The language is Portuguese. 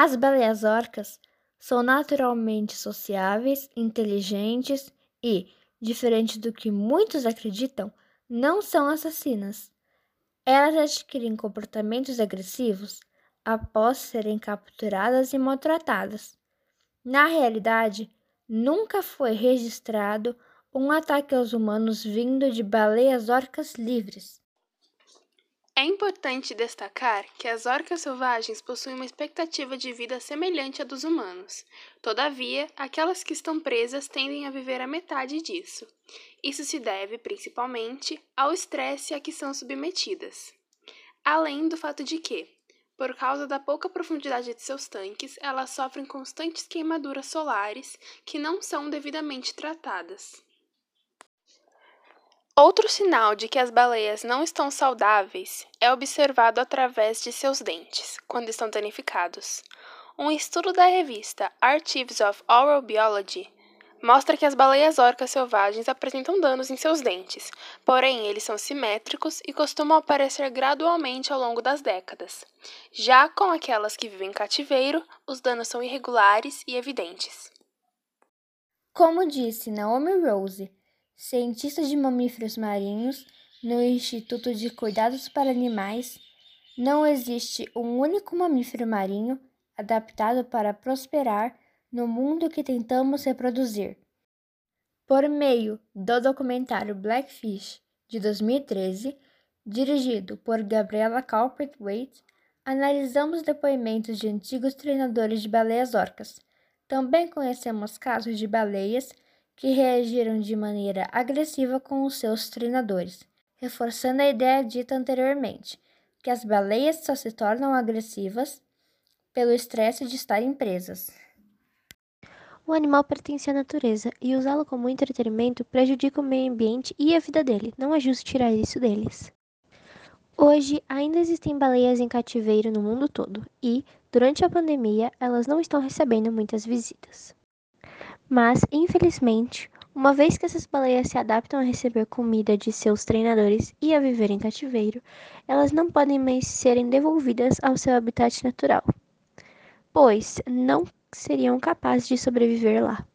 As baleias orcas são naturalmente sociáveis, inteligentes e, diferente do que muitos acreditam, não são assassinas. Elas adquirem comportamentos agressivos após serem capturadas e maltratadas. Na realidade, nunca foi registrado um ataque aos humanos vindo de baleias orcas livres. É importante destacar que as orcas selvagens possuem uma expectativa de vida semelhante à dos humanos. Todavia, aquelas que estão presas tendem a viver a metade disso. Isso se deve, principalmente, ao estresse a que são submetidas. Além do fato de que, por causa da pouca profundidade de seus tanques, elas sofrem constantes queimaduras solares que não são devidamente tratadas. Outro sinal de que as baleias não estão saudáveis é observado através de seus dentes, quando estão danificados. Um estudo da revista Archives of Oral Biology mostra que as baleias orcas selvagens apresentam danos em seus dentes, porém eles são simétricos e costumam aparecer gradualmente ao longo das décadas. Já com aquelas que vivem em cativeiro, os danos são irregulares e evidentes. Como disse Naomi Rose, cientista de mamíferos marinhos no Instituto de Cuidados para Animais, não existe um único mamífero marinho adaptado para prosperar no mundo que tentamos reproduzir. Por meio do documentário Blackfish, de 2013, dirigido por Gabriela Cowperthwaite, analisamos depoimentos de antigos treinadores de baleias orcas. Também conhecemos casos de baleias que reagiram de maneira agressiva com os seus treinadores, reforçando a ideia dita anteriormente, que as baleias só se tornam agressivas pelo estresse de estarem presas. O animal pertence à natureza e usá-lo como entretenimento prejudica o meio ambiente e a vida dele. Não é justo tirar isso deles. Hoje, ainda existem baleias em cativeiro no mundo todo e, durante a pandemia, elas não estão recebendo muitas visitas. Mas, infelizmente, uma vez que essas baleias se adaptam a receber comida de seus treinadores e a viver em cativeiro, elas não podem mais serem devolvidas ao seu habitat natural, pois não seriam capazes de sobreviver lá.